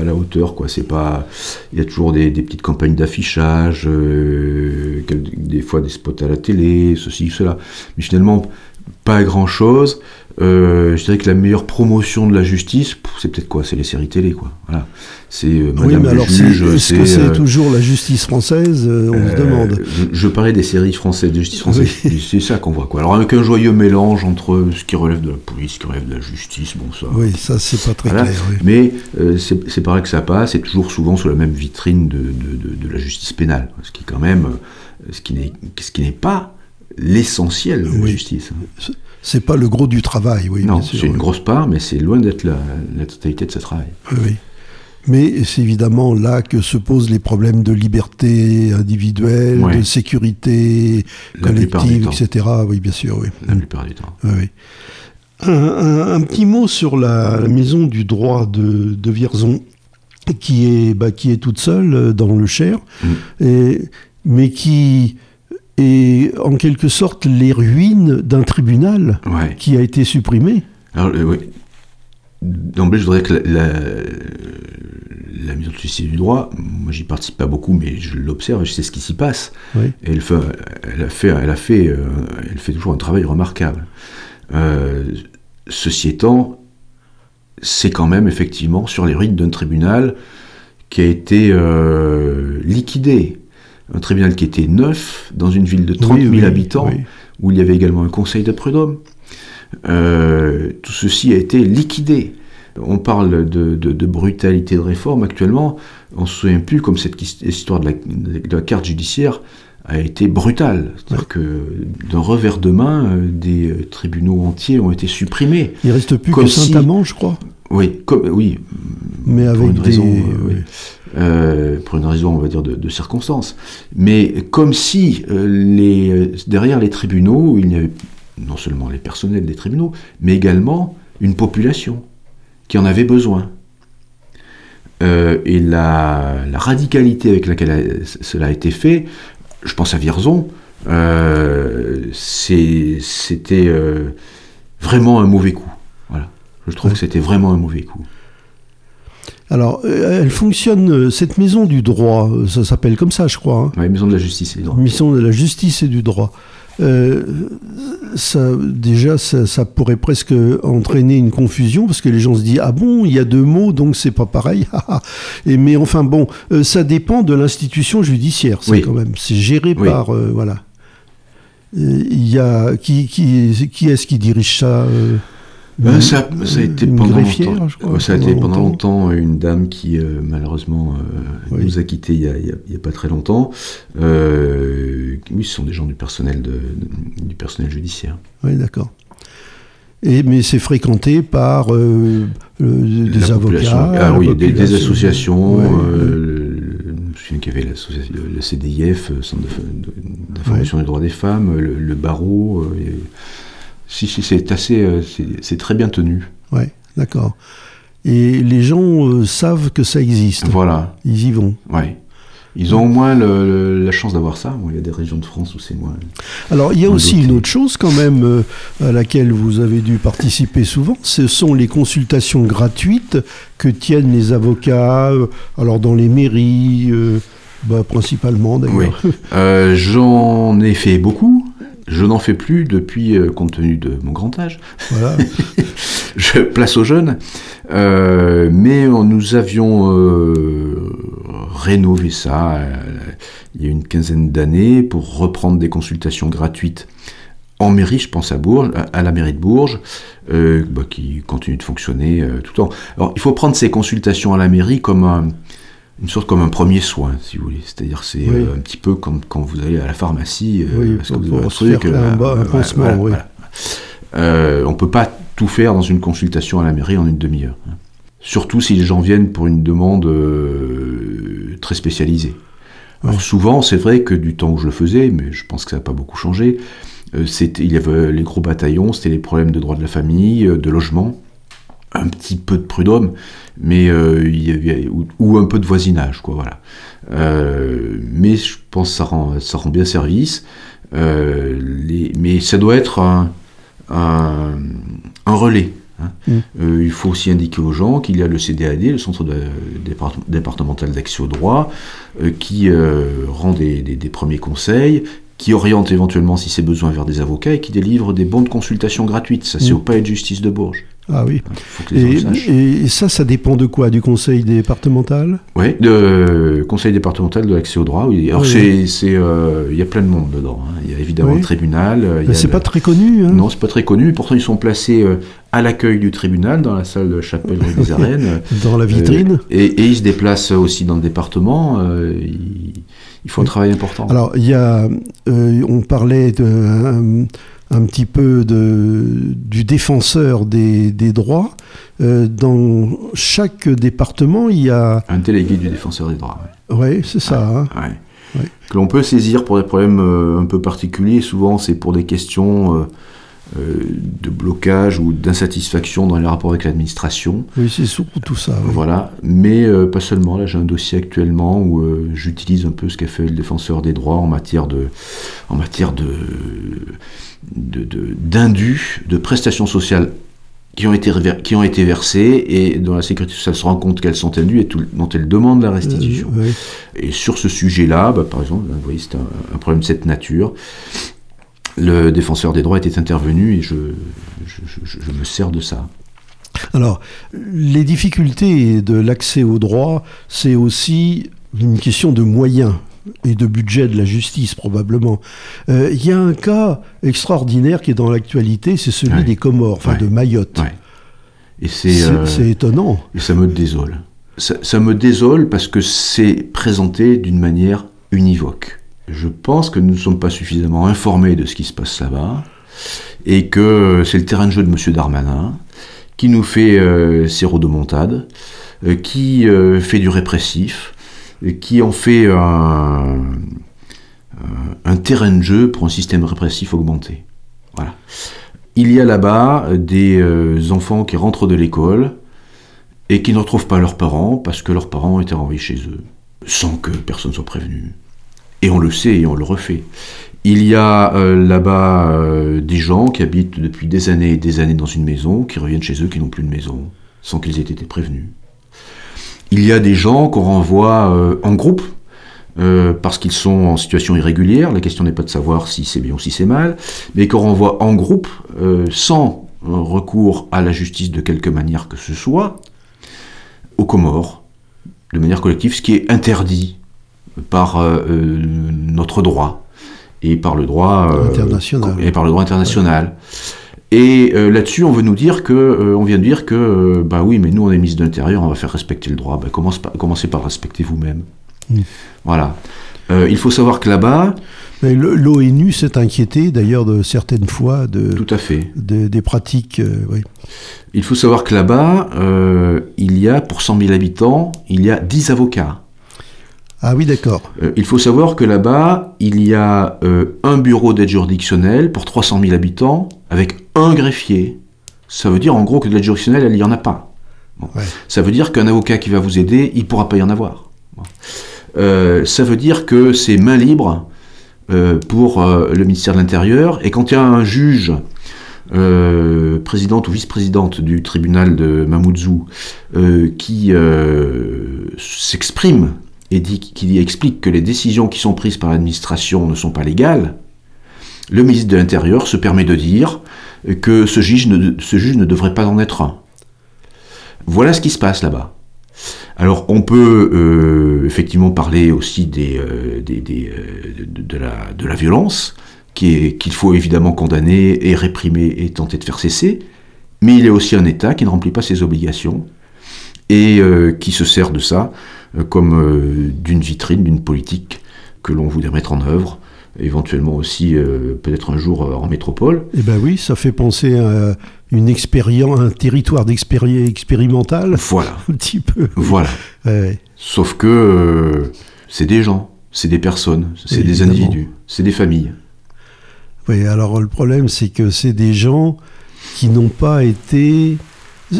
à la hauteur, quoi. C'est pas, il y a toujours des petites campagnes d'affichage, des fois des spots à la télé, ceci, cela. Mais finalement, pas grand-chose. Je dirais que la meilleure promotion de la justice, c'est peut-être quoi ? C'est les séries télé, quoi. Voilà. C'est Madame le juge. Est-ce que c'est toujours la justice française ? On se demande. Je parlais des séries françaises, de justice française. Oui. C'est ça qu'on voit, quoi. Alors avec un joyeux mélange entre ce qui relève de la police, ce qui relève de la justice, bon ça. Oui, ça c'est pas très clair. Oui. Mais c'est pareil que ça passe. C'est toujours souvent sous la même vitrine de la justice pénale, ce qui est quand même, ce qui n'est pas l'essentiel de la justice. C'est pas le gros du travail, oui. Non, bien sûr, c'est une grosse part, mais c'est loin d'être la totalité de ce travail. Oui. Mais c'est évidemment là que se posent les problèmes de liberté individuelle, de sécurité collective, etc. Oui, bien sûr, oui. La plupart du temps. Oui. Un petit mot sur la maison du droit de Vierzon, qui est toute seule dans le Cher, mais qui... Et en quelque sorte, les ruines d'un tribunal qui a été supprimé. Alors, oui. D'emblée, je voudrais que la maison de justice du droit, moi j'y participe pas beaucoup, mais je l'observe et je sais ce qui s'y passe. Oui. Et elle fait toujours un travail remarquable. Ceci étant, c'est quand même effectivement sur les ruines d'un tribunal qui a été liquidé. Un tribunal qui était neuf, dans une ville de 30 000 habitants, où il y avait également un conseil de prud'homme. Tout ceci a été liquidé. On parle de brutalité de réforme actuellement. On ne se souvient plus comme cette histoire de la carte judiciaire a été brutale. C'est-à-dire que d'un revers de main, des tribunaux entiers ont été supprimés. Il ne reste plus que Saint-Amand, je crois. Oui, mais avec des raisons... pour une raison, on va dire, de circonstances. Mais comme si derrière les tribunaux, il y avait non seulement les personnels des tribunaux, mais également une population qui en avait besoin. Et la radicalité avec laquelle cela a été fait, je pense à Vierzon, c'était vraiment un mauvais coup. Voilà. Je trouve que c'était vraiment un mauvais coup. Alors, elle fonctionne, cette maison du droit, ça s'appelle comme ça, je crois. Oui, maison de la justice et du droit. Maison de la justice et du droit. Ça pourrait presque entraîner une confusion, parce que les gens se disent « Ah bon, il y a deux mots, donc c'est pas pareil. » Mais enfin bon, ça dépend de l'institution judiciaire, c'est quand même. C'est géré par... voilà. Il y a... Qui est-ce qui dirige ça ça a été pendant longtemps. Je crois, ça a été pendant longtemps une dame qui malheureusement nous a quittés il y a pas très longtemps. Oui, ce sont des gens du personnel du personnel judiciaire. Oui, d'accord. Mais c'est fréquenté par des avocats. Ah oui, des associations. Je me souviens qu'il y avait le CDIF, Centre d'information des droits des femmes, le barreau. Si, c'est assez... c'est très bien tenu. Oui, d'accord. Et les gens savent que ça existe. Voilà. Ils y vont. Oui. Ils ont au moins la chance d'avoir ça. Bon, il y a des régions de France où c'est moins... Alors, il y a aussi une autre chose, quand même, à laquelle vous avez dû participer souvent. Ce sont les consultations gratuites que tiennent les avocats, alors dans les mairies, principalement, d'ailleurs. Oui. J'en ai fait beaucoup. Je n'en fais plus depuis, compte tenu de mon grand âge. Voilà. Je place aux jeunes. Mais nous avions rénové ça. il y a une quinzaine d'années pour reprendre des consultations gratuites en mairie, je pense à Bourges, à la mairie de Bourges, qui continue de fonctionner tout le temps. Alors, il faut prendre ces consultations à la mairie comme un premier soin, si vous voulez. C'est-à-dire, c'est un petit peu comme quand vous allez à la pharmacie, parce que vous avez un truc, un pansement, on ne peut pas tout faire dans une consultation à la mairie en une demi-heure. Hein. Surtout si les gens viennent pour une demande très spécialisée. Alors souvent, c'est vrai que du temps où je le faisais, mais je pense que ça n'a pas beaucoup changé, il y avait les gros bataillons, c'était les problèmes de droit de la famille, de logement, un petit peu de prud'homme, mais il y avait, ou un peu de voisinage, quoi, voilà. Mais je pense que ça rend bien service. Mais ça doit être un relais. Hein. Il faut aussi indiquer aux gens qu'il y a le CDAD, le Centre départemental d'accès au droit, qui rend des premiers conseils, qui oriente éventuellement, si c'est besoin, vers des avocats et qui délivre des bons de consultation gratuites. Ça, c'est au palais de justice de Bourges. Ah oui. Faut que les gens le sachent. Et ça dépend de quoi ? Du conseil départemental ? Oui, le conseil départemental de l'accès au droit. Oui. Alors, il y a plein de monde dedans. Hein. Il y a évidemment le tribunal. C'est pas très connu. Hein. Non, c'est pas très connu. Pourtant, ils sont placés à l'accueil du tribunal, dans la salle de Chapelle rue des Arènes. Dans la vitrine. Et ils se déplacent aussi dans le département. Ils font un travail important. Alors, il y a... on parlait de... un petit peu du défenseur des droits. Dans chaque département, il y a... un délégué du défenseur des droits. Oui, c'est ça. Ouais. Hein. Ouais. Ouais. Que l'on peut saisir pour des problèmes un peu particuliers. Souvent, c'est pour des questions de blocage ou d'insatisfaction dans les rapports avec l'administration. Oui, c'est surtout tout ça. Ouais. Voilà. Mais pas seulement. Là, j'ai un dossier actuellement où j'utilise un peu ce qu'a fait le défenseur des droits en matière de... d'indus, de prestations sociales qui ont été versées et dont la sécurité sociale se rend compte qu'elles sont indues et dont elle demande la restitution. Et sur ce sujet-là, par exemple, vous voyez, c'est un problème de cette nature. Le défenseur des droits était intervenu et je me sers de ça. Alors, les difficultés de l'accès aux droits, c'est aussi une question de moyens et de budget de la justice, probablement. Il y a un cas extraordinaire qui est dans l'actualité, c'est celui des Comores, de Mayotte. Ouais. Et c'est étonnant. Et ça me désole. Ça me désole parce que c'est présenté d'une manière univoque. Je pense que nous ne sommes pas suffisamment informés de ce qui se passe là-bas, et que c'est le terrain de jeu de Monsieur Darmanin, qui nous fait ses rodomontades, qui fait du répressif, qui en fait un terrain de jeu pour un système répressif augmenté. Voilà. Il y a là-bas des enfants qui rentrent de l'école et qui ne retrouvent pas leurs parents parce que leurs parents étaient renvoyés chez eux, sans que personne soit prévenu. Et on le sait et on le refait. Il y a là-bas des gens qui habitent depuis des années et des années dans une maison, qui reviennent chez eux, qui n'ont plus de maison, sans qu'ils aient été prévenus. Il y a des gens qu'on renvoie en groupe parce qu'ils sont en situation irrégulière. La question n'est pas de savoir si c'est bien ou si c'est mal, mais qu'on renvoie en groupe sans recours à la justice de quelque manière que ce soit, aux Comores, de manière collective, ce qui est interdit par notre droit et par le droit international. Et là-dessus, on veut nous dire que, on vient de dire que, bah oui, mais nous, on est ministre de l'Intérieur, on va faire respecter le droit. Bah, commencez par le respecter vous-même. Mmh. Voilà. Il faut savoir que là-bas... Mais l'ONU s'est inquiétée, d'ailleurs, de certaines fois des pratiques. Il faut savoir que là-bas, il y a, pour 100 000 habitants, il y a 10 avocats. Ah oui, d'accord. Il faut savoir que là-bas, il y a un bureau d'aide juridictionnelle pour 300 000 habitants, avec un greffier. Ça veut dire en gros que de l'aide juridictionnelle, il n'y en a pas. Bon. Ouais. Ça veut dire qu'un avocat qui va vous aider, il ne pourra pas y en avoir. Bon. Ça veut dire que c'est main libre pour le ministère de l'Intérieur. Et quand il y a un juge, présidente ou vice-présidente du tribunal de Mamoudzou, qui s'exprime et qui explique que les décisions qui sont prises par l'administration ne sont pas légales, le ministre de l'Intérieur se permet de dire que ce juge ne devrait pas en être un. Voilà ce qui se passe là-bas. Alors on peut effectivement parler aussi de la violence qu'il faut évidemment condamner et réprimer et tenter de faire cesser, mais il y a aussi un État qui ne remplit pas ses obligations et qui se sert de ça comme d'une vitrine, d'une politique que l'on voudrait mettre en œuvre, éventuellement aussi peut-être un jour en métropole. Eh bien oui, ça fait penser à un territoire expérimental. Voilà. Un petit peu. Voilà. Ouais. Sauf que c'est des gens, c'est des personnes, c'est des individus, c'est des familles. Oui, alors le problème, c'est que c'est des gens qui n'ont pas été...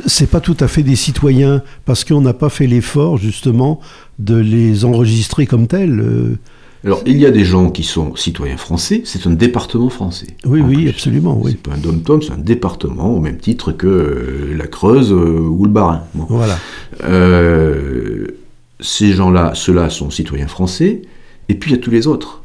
C'est pas tout à fait des citoyens, parce qu'on n'a pas fait l'effort, justement, de les enregistrer comme tels. Alors, il y a des gens qui sont citoyens français, c'est un département français. Oui, oui, plus. Absolument. Oui. C'est pas un dom-tom, c'est un département, au même titre que la Creuse ou le Bas-Rhin. Bon. Voilà. Ces gens-là, ceux-là sont citoyens français, et puis il y a tous les autres,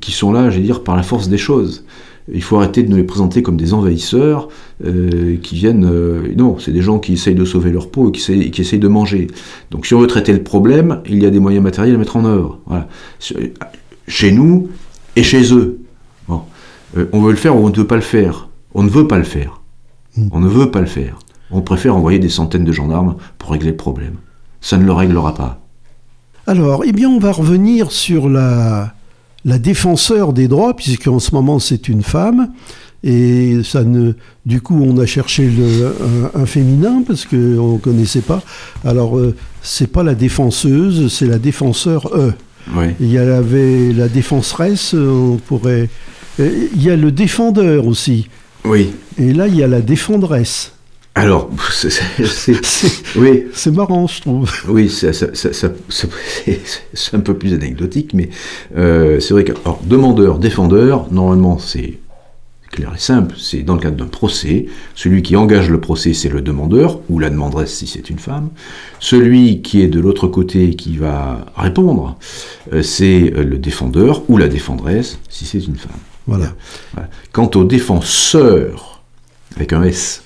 qui sont là, j'allais dire, par la force des choses. Il faut arrêter de nous les présenter comme des envahisseurs qui viennent... non, c'est des gens qui essayent de sauver leur peau et qui essayent de manger. Donc si on veut traiter le problème, il y a des moyens matériels à mettre en œuvre. Voilà. Chez nous et chez eux. Bon. On veut le faire ou on ne veut pas le faire. On ne veut pas le faire. On ne veut pas le faire. On préfère envoyer des centaines de gendarmes pour régler le problème. Ça ne le réglera pas. Alors, eh bien, on va revenir sur la défenseur des droits, puisqu'en ce moment c'est une femme, et du coup on a cherché un féminin, parce qu'on ne connaissait pas. Alors c'est pas la défenseuse, c'est la défenseur E. Oui. Il y avait la défenseresse, on pourrait... Il y a le défendeur aussi. Oui. Et là il y a la défendresse. Alors, oui. C'est marrant, je trouve. Oui, c'est un peu plus anecdotique, mais c'est vrai que alors, demandeur, défendeur, normalement, c'est clair et simple, c'est dans le cadre d'un procès, celui qui engage le procès, c'est le demandeur, ou la demanderesse si c'est une femme, celui qui est de l'autre côté qui va répondre, c'est le défendeur, ou la défendresse si c'est une femme. Voilà. Voilà. Quant au défenseur, avec un S,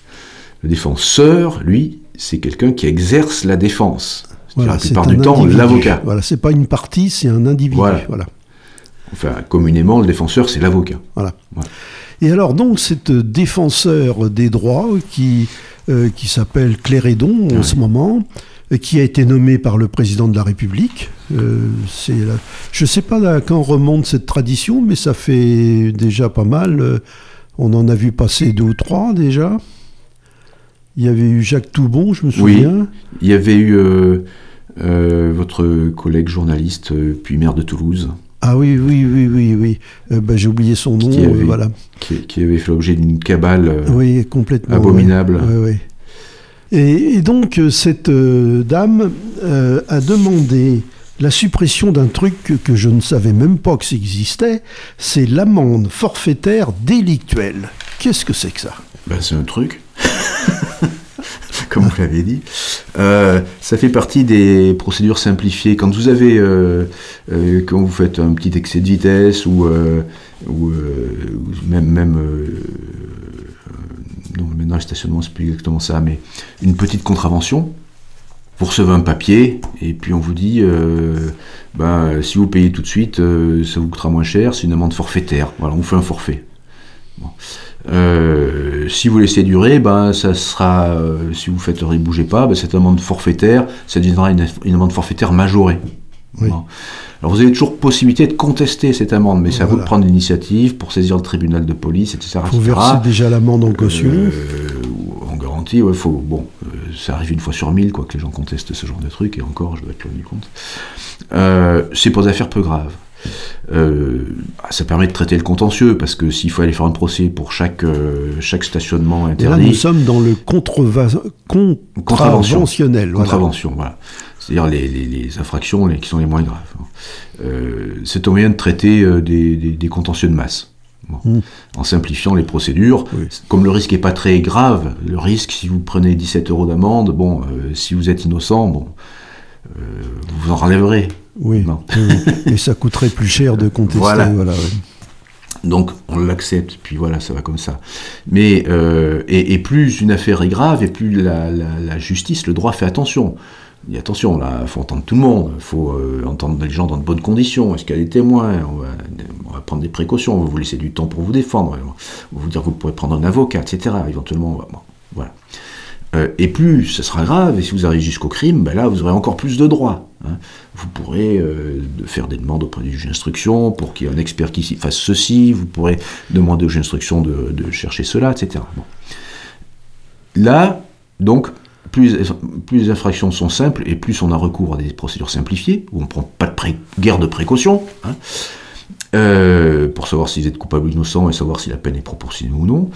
le défenseur, lui, c'est quelqu'un qui exerce la défense. Voilà, la plupart du temps, l'avocat. Voilà, c'est pas une partie, c'est un individu. Voilà. Voilà. Enfin, communément, le défenseur, c'est l'avocat. Voilà. Voilà. Et alors, donc, cette défenseur des droits qui s'appelle Claire Édon en ce moment, qui a été nommée par le président de la République. Je ne sais pas à quand remonte cette tradition, mais ça fait déjà pas mal. On en a vu passer 2 ou 3 déjà. Il y avait eu Jacques Toubon, je me souviens. Oui, il y avait eu votre collègue journaliste, puis maire de Toulouse. Ah oui. J'ai oublié son nom, voilà. Qui avait fait l'objet d'une cabale complètement abominable. Oui. Et donc, cette dame a demandé la suppression d'un truc que je ne savais même pas que ça existait, c'est l'amende forfaitaire délictuelle. Qu'est-ce que c'est que ça ? C'est un truc... Comme vous l'avez dit, ça fait partie des procédures simplifiées. Quand vous avez, quand vous faites un petit excès de vitesse non, maintenant le stationnement c'est plus exactement ça, mais une petite contravention, vous recevez un papier et puis on vous dit, si vous payez tout de suite, ça vous coûtera moins cher, c'est une amende forfaitaire. Voilà, on vous fait un forfait. Bon. Si vous laissez durer, ça sera. Si vous faites bougez pas, cette amende forfaitaire, ça deviendra une amende forfaitaire majorée. Oui. Bon. Alors vous avez toujours possibilité de contester cette amende, mais c'est à vous de prendre l'initiative pour saisir le tribunal de police, etc. Vous versez déjà l'amende en caution. En garantie, ça arrive 1 fois sur 1000, quoi, que les gens contestent ce genre de truc, et encore, je dois être rendu compte. C'est pour des affaires peu graves. Ça permet de traiter le contentieux, parce que s'il faut aller faire un procès pour chaque stationnement interdit... Et là, nous sommes dans le contraventionnel. Contravention, voilà. C'est-à-dire les infractions qui sont les moins graves. C'est un moyen de traiter des contentieux de masse. En simplifiant les procédures, comme le risque n'est pas très grave, le risque, si vous prenez 17 € d'amende, si vous êtes innocent, vous vous en relèverez. Oui, et ça coûterait plus cher de contester. Voilà. Donc on l'accepte, puis voilà, ça va comme ça. Mais et plus une affaire est grave, et plus la justice, le droit fait attention. Il dit attention, là, il faut entendre tout le monde, il faut entendre les gens dans de bonnes conditions. Est-ce qu'il y a des témoins? On va prendre des précautions, on va vous laisser du temps pour vous défendre, on va vous dire que vous pourrez prendre un avocat, etc. Éventuellement, voilà. Et plus ça sera grave, et si vous arrivez jusqu'au crime, ben là vous aurez encore plus de droits. Hein. Vous pourrez faire des demandes auprès du juge d'instruction pour qu'il y ait un expert qui fasse ceci, vous pourrez demander au juge d'instruction de chercher cela, etc. Bon. Là, donc, plus les infractions sont simples, et plus on a recours à des procédures simplifiées, où on ne prend pas guère de précautions, hein, pour savoir si vous êtes coupable ou innocent, et savoir si la peine est proportionnée ou non.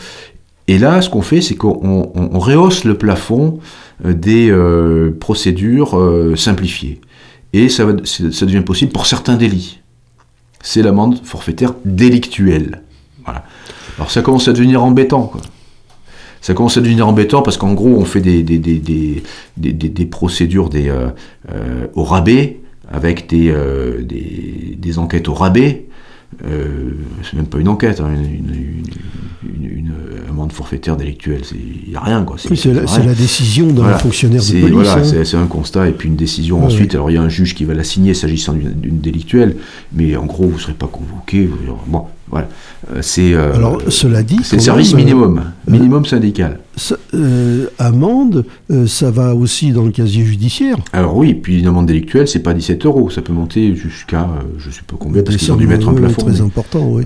Et là, ce qu'on fait, c'est qu'on rehausse le plafond des procédures simplifiées. Et ça devient possible pour certains délits. C'est l'amende forfaitaire délictuelle. Voilà. Alors ça commence à devenir embêtant, quoi. Ça commence à devenir embêtant parce qu'en gros, on fait des procédures au rabais, avec des enquêtes au rabais. C'est même pas une enquête, hein, une amende forfaitaire délictuelle, il n'y a rien, quoi. C'est la décision d'un fonctionnaire de police. Voilà, hein. C'est un constat et puis une décision ensuite. Alors il y a un juge qui va la signer s'agissant d'une délictuelle, mais en gros vous ne serez pas convoqué. Bon, voilà. Alors cela dit, c'est service minimum syndical. Amende, ça va aussi dans le casier judiciaire. Alors oui, puis une amende délictuelle, c'est pas 17 €, ça peut monter jusqu'à je ne sais pas combien, parce qu'ils ont dû mettre un plafond. Très important, oui.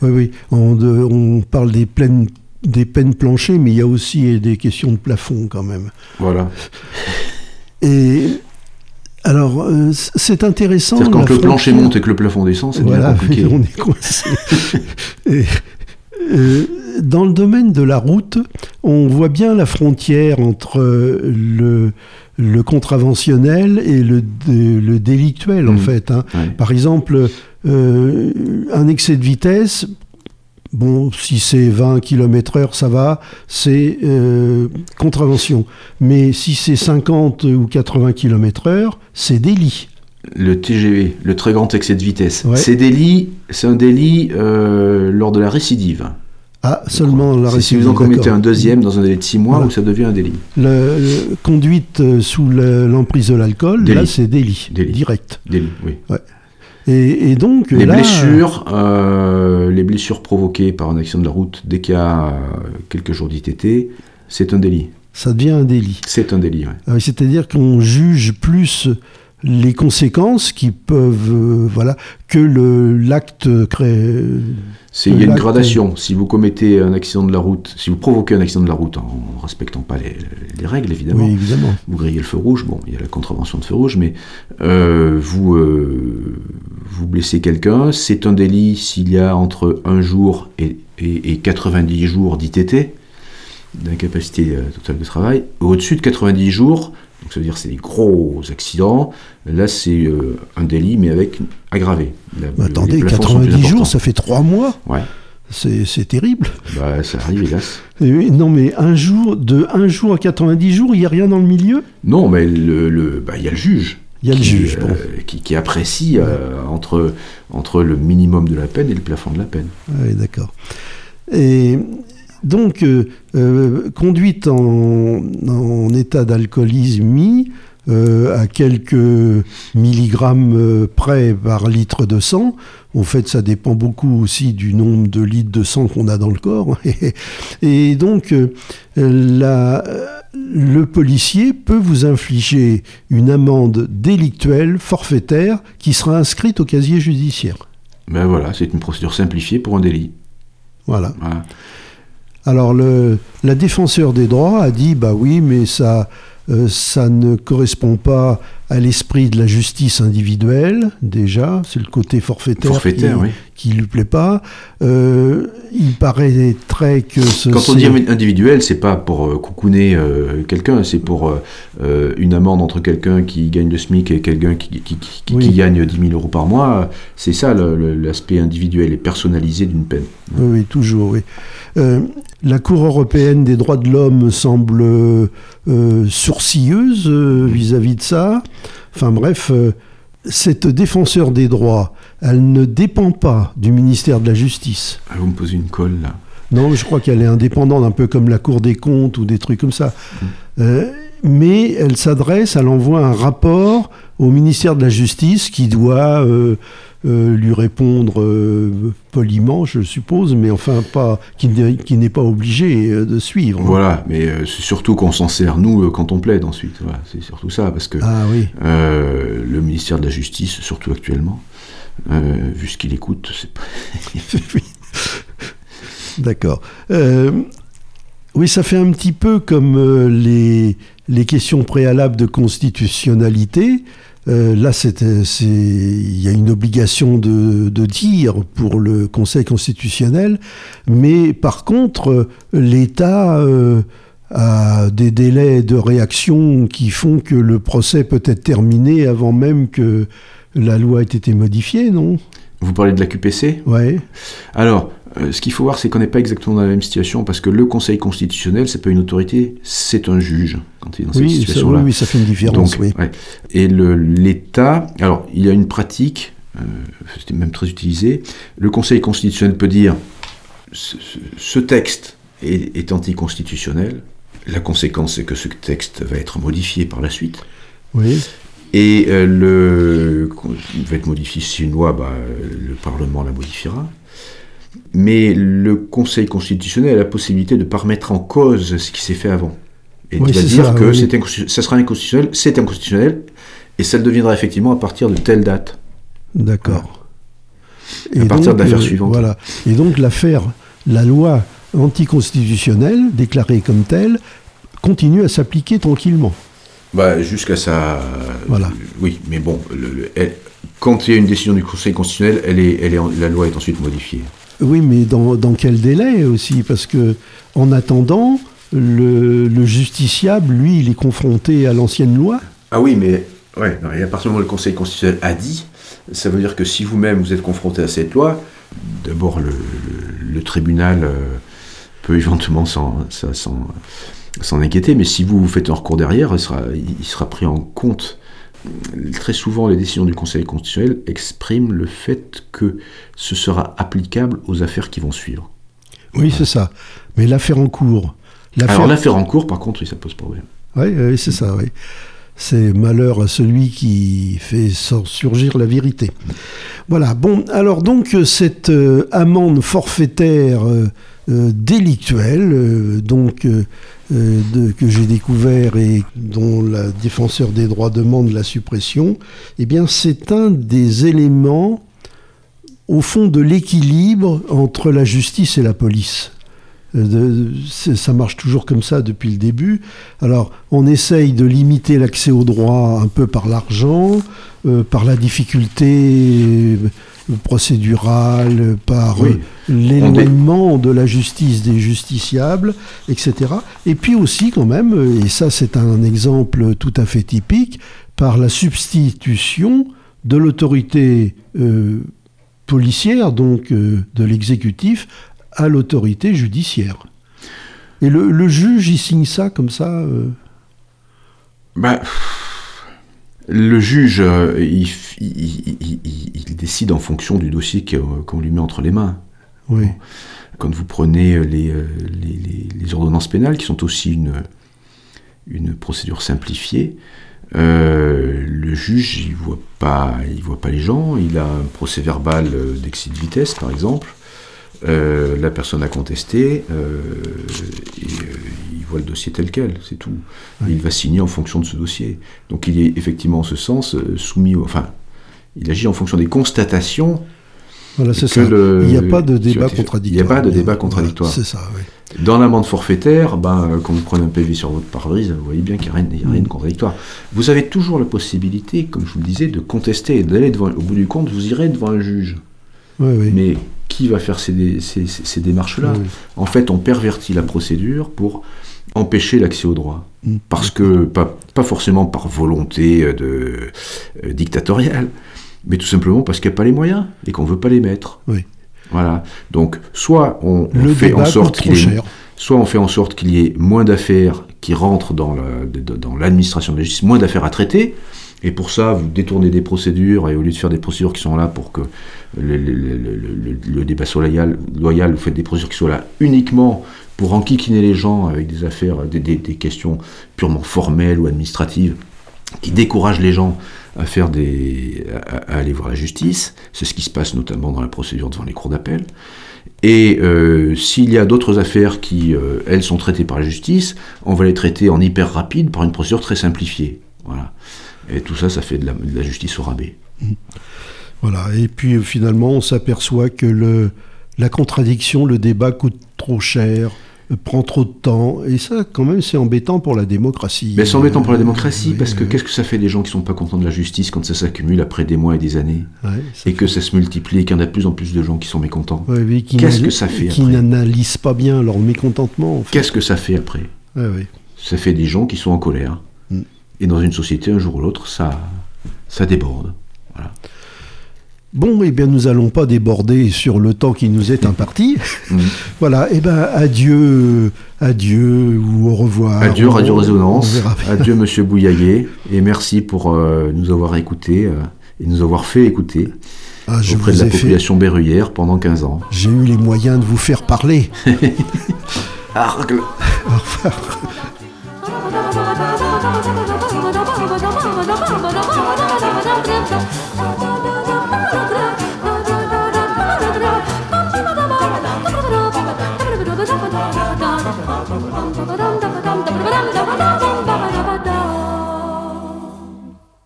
Ouais. Oui. On parle des peines planchées, mais il y a aussi des questions de plafond quand même. Voilà. Et alors, c'est intéressant. C'est-à-dire quand le plancher monte et que le plafond descend, c'est bien compliqué. On est coincé. Dans le domaine de la route, on voit bien la frontière entre le contraventionnel et le délictuel, en fait. Hein. Ouais. Par exemple, un excès de vitesse, bon, si c'est 20 km/h, ça va, c'est contravention. Mais si c'est 50 ou 80 km/h, c'est délit. Le TGV, le très grand excès de vitesse, c'est un délit lors de la récidive. Ah, seulement la récidive. Si vous en commettez un deuxième dans un délai de 6 mois, où ça devient un délit. Le conduite sous l'emprise de l'alcool, délit. Là c'est délit direct. Délit, oui. Ouais. Et donc les blessures, provoquées par un accident de la route dès qu'il y a quelques jours d'ITT, c'est un délit. Ça devient un délit. C'est un délit, oui. C'est-à-dire qu'on juge plus les conséquences qui peuvent, que l'acte crée. Il y a une gradation. Si vous commettez un accident de la route, si vous provoquez un accident de la route en respectant pas les règles, évidemment. Oui, évidemment. Vous grillez le feu rouge, bon, il y a la contravention de feu rouge, mais vous blessez quelqu'un, c'est un délit s'il y a entre 1 jour et 90 jours d'ITT, d'incapacité totale de travail. Au-dessus de 90 jours, donc ça veut dire que c'est des gros accidents. Là, c'est un délit, mais avec aggravé. Attendez, 90 jours, ça fait 3 mois. Ouais. C'est terrible. Ça arrive, hélas. Non, mais de 1 jour à 90 jours, il n'y a rien dans le milieu ? Non, mais il y a le juge. Il y a le juge, bon. Qui apprécie entre le minimum de la peine et le plafond de la peine. Oui, d'accord. Et donc, conduite en état d'alcoolisme, à quelques milligrammes près par litre de sang. En fait, ça dépend beaucoup aussi du nombre de litres de sang qu'on a dans le corps. Et donc, le policier peut vous infliger une amende délictuelle, forfaitaire, qui sera inscrite au casier judiciaire. Ben voilà, c'est une procédure simplifiée pour un délit. Voilà. Alors, la défenseur des droits a dit, oui, mais ça ne correspond pas à l'esprit de la justice individuelle, déjà, c'est le côté forfaitaire qui lui plaît pas. Il paraît très que ce... Quand on dit individuel, c'est pas pour coucouner quelqu'un, c'est pour une amende entre quelqu'un qui gagne le SMIC et quelqu'un qui gagne 10 000 euros par mois. C'est ça l'aspect individuel et personnalisé d'une peine. Oui, toujours, oui. La Cour européenne des droits de l'homme semble sourcilleuse vis-à-vis de ça. Enfin bref, cette défenseur des droits, elle ne dépend pas du ministère de la Justice. Ah, vous me posez une colle, là. Non, je crois qu'elle est indépendante, un peu comme la Cour des comptes ou des trucs comme ça. Mais elle s'adresse, elle envoie un rapport au ministère de la Justice qui doit lui répondre poliment, je suppose, mais enfin pas, qui n'est pas obligé de suivre. Voilà, mais c'est surtout qu'on s'en sert, nous, quand on plaide ensuite. Voilà, c'est surtout ça, parce que le ministère de la Justice, surtout actuellement, vu ce qu'il écoute, c'est pas... D'accord. Oui, ça fait un petit peu comme les questions préalables de constitutionnalité. Là, il y a une obligation de dire pour le Conseil constitutionnel. Mais par contre, l'État a des délais de réaction qui font que le procès peut être terminé avant même que la loi ait été modifiée, non ? Vous parlez de la QPC ? Oui. Alors... ce qu'il faut voir, c'est qu'on n'est pas exactement dans la même situation, parce que le Conseil constitutionnel, c'est pas une autorité, c'est un juge, quand il est dans cette situation-là. Oui, ça fait une différence. Donc, ouais. Et l'État... Alors, il y a une pratique, c'était même très utilisé, le Conseil constitutionnel peut dire « ce texte est anticonstitutionnel », la conséquence, c'est que ce texte va être modifié par la suite. Oui. Et va être modifié, si une loi, le Parlement la modifiera. Mais le Conseil constitutionnel a la possibilité de ne pas remettre en cause ce qui s'est fait avant. Et oui, il va dire que ça sera inconstitutionnel, c'est inconstitutionnel, et ça le deviendra effectivement à partir de telle date. D'accord. Voilà. À partir de l'affaire suivante. Voilà. Et donc la loi anticonstitutionnelle, déclarée comme telle, continue à s'appliquer tranquillement. Jusqu'à sa... Voilà. Oui, mais bon, quand il y a une décision du Conseil constitutionnel, la loi est ensuite modifiée. Oui, mais dans quel délai aussi ? Parce que en attendant, le justiciable, lui, il est confronté à l'ancienne loi. Ah oui, mais ouais, non, et à partir du moment où le Conseil constitutionnel a dit, ça veut dire que si vous-même vous êtes confronté à cette loi, d'abord le tribunal peut éventuellement s'en inquiéter, mais si vous faites un recours derrière, il sera pris en compte. Très souvent, les décisions du Conseil constitutionnel expriment le fait que ce sera applicable aux affaires qui vont suivre. Oui, c'est ça. Mais l'affaire en cours... Alors l'affaire en cours, par contre, oui, ça pose problème. Oui, c'est ça, oui. C'est malheur à celui qui fait surgir la vérité. Voilà, bon, alors donc, cette amende forfaitaire délictuelle, donc... que j'ai découvert et dont la défenseur des droits demande la suppression, eh bien c'est un des éléments au fond de l'équilibre entre la justice et la police. Ça marche toujours comme ça depuis le début. Alors on essaye de limiter l'accès au droit un peu par l'argent, par la difficulté procédurale, par l'éloignement de la justice des justiciables, etc. Et puis aussi quand même, et ça c'est un exemple tout à fait typique, par la substitution de l'autorité policière, donc de l'exécutif, à l'autorité judiciaire. Et le juge, il signe ça comme ça Le juge, il décide en fonction du dossier qu'on lui met entre les mains. Oui. Quand vous prenez les ordonnances pénales, qui sont aussi une procédure simplifiée, le juge, il voit pas les gens, il a un procès-verbal d'excès de vitesse, par exemple, la personne a contesté, il voit le dossier tel quel, c'est tout. Oui. Il va signer en fonction de ce dossier. Donc il est effectivement en ce sens soumis... il agit en fonction des constatations... Voilà, c'est ça. Il n'y a pas de débat contradictoire. C'est ça, oui. Dans l'amende forfaitaire, quand vous prenez un PV sur votre pare-brise, vous voyez bien qu'il n'y a rien de contradictoire. Vous avez toujours la possibilité, comme je vous le disais, de contester et d'aller devant... Au bout du compte, vous irez devant un juge. Oui, oui. Mais... qui va faire ces démarches-là ? Oui. En fait, on pervertit la procédure pour empêcher l'accès au droit. Parce que, pas forcément par volonté dictatoriale, mais tout simplement parce qu'il n'y a pas les moyens et qu'on ne veut pas les mettre. Oui. Voilà. Donc, soit on fait en sorte qu'il y ait moins d'affaires qui rentrent dans l'administration de la justice, moins d'affaires à traiter, Et pour ça, vous détournez des procédures, et au lieu de faire des procédures qui sont là pour que le débat soit loyal, vous faites des procédures qui soient là uniquement pour enquiquiner les gens avec des affaires, des questions purement formelles ou administratives, qui découragent les gens à faire à aller voir la justice. C'est ce qui se passe notamment dans la procédure devant les cours d'appel. Et s'il y a d'autres affaires qui, elles, sont traitées par la justice, on va les traiter en hyper rapide par une procédure très simplifiée. Voilà. Et tout ça, ça fait de la justice au rabais. Voilà. Et puis finalement, on s'aperçoit que la contradiction, le débat coûte trop cher, prend trop de temps, et ça, quand même, c'est embêtant pour la démocratie. Mais c'est embêtant pour la démocratie, parce que qu'est-ce que ça fait des gens qui ne sont pas contents de la justice quand ça s'accumule après des mois et des années, que ça se multiplie, et qu'il y en a de plus en plus de gens qui sont mécontents. Qu'est-ce que ça fait après ? Qui n'analysent pas bien leur mécontentement, en fait. Qu'est-ce que ça fait après ? Ça fait des gens qui sont en colère. Et dans une société, un jour ou l'autre, ça déborde. Voilà. Bon, eh bien, nous allons pas déborder sur le temps qui nous est imparti. Voilà, eh bien, adieu ou au revoir. Adieu, Radio Résonance. Adieu, Monsieur Bouillaguet. Et merci pour nous avoir écoutés et nous avoir fait écouter auprès de la population berruyère pendant 15 ans. J'ai eu les moyens de vous faire parler. Argle. Au revoir.